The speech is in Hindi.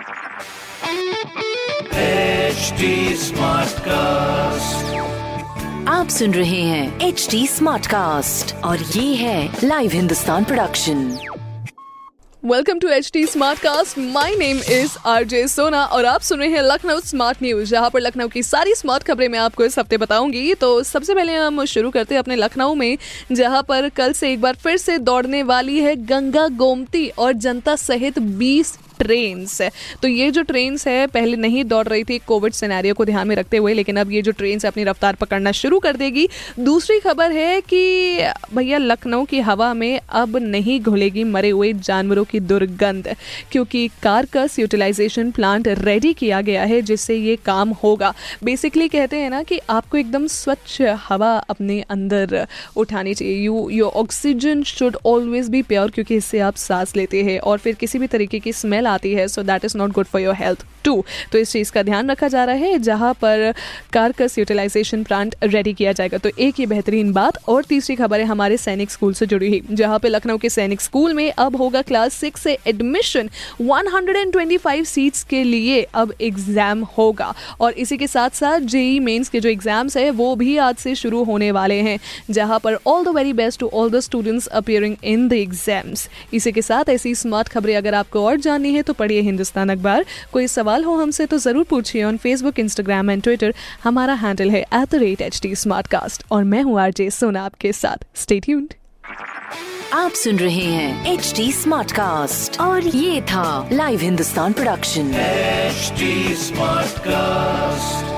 HT स्मार्ट कास्ट, आप सुन रहे हैं HT स्मार्ट कास्ट और ये है live Hindustan production. Welcome to HT smart cast. My name is RJ Sona और आप सुन रहे हैं लखनऊ स्मार्ट न्यूज, जहाँ पर लखनऊ की सारी स्मार्ट खबरें मैं आपको इस हफ्ते बताऊंगी। तो सबसे पहले हम शुरू करते हैं अपने लखनऊ में, जहाँ पर कल से एक बार फिर से दौड़ने वाली है गंगा, गोमती और जनता सहित 20 ट्रेन्स। तो ये जो ट्रेन्स है पहले नहीं दौड़ रही थी कोविड सिनेरियो को ध्यान में रखते हुए, लेकिन अब ये जो ट्रेन्स अपनी रफ्तार पकड़ना शुरू कर देगी। दूसरी खबर है कि भैया लखनऊ की हवा में अब नहीं घुलेगी मरे हुए जानवरों की दुर्गंध, क्योंकि कार्कस यूटिलाइजेशन प्लांट रेडी किया गया है जिससे ये काम होगा। बेसिकली कहते हैं ना कि आपको एकदम स्वच्छ हवा अपने अंदर उठानी चाहिए। Your oxygen should always be pure, क्योंकि इससे आप सांस लेते हैं और फिर किसी भी तरीके की स्मेल आती है, so that is not good for your health too. तो इस चीज का ध्यान रखा जा रहा है, जहां पर कार्कस यूटिलाइजेशन प्लांट रेडी किया जाएगा। तो एक ये बेहतरीन बात। और तीसरी खबर है हमारे सैनिक स्कूल से जुड़ी हुई, जहां पे लखनऊ के सैनिक स्कूल में अब होगा क्लास 6 से एडमिशन। 125 सीट्स के लिए अब एग्जाम होगा और इसी के साथ साथ JEE मेंस के जो एग्जाम्स है वो भी आज से शुरू होने वाले हैं, जहां पर all the very best to all the students appearing in the exams. इसी के साथ ऐसी स्मार्ट खबरें अगर आपको और जाननी है तो पढ़िए हिंदुस्तान अखबार। कोई सवाल हो हमसे तो जरूर पूछिए on Facebook, Instagram and Twitter. हमारा हैंडल है @HT Smartcast और मैं हूँ RJ सोना आपके साथ। Stay tuned. आप सुन रहे हैं HT Smartcast और ये था live Hindustan production. HT Smartcast।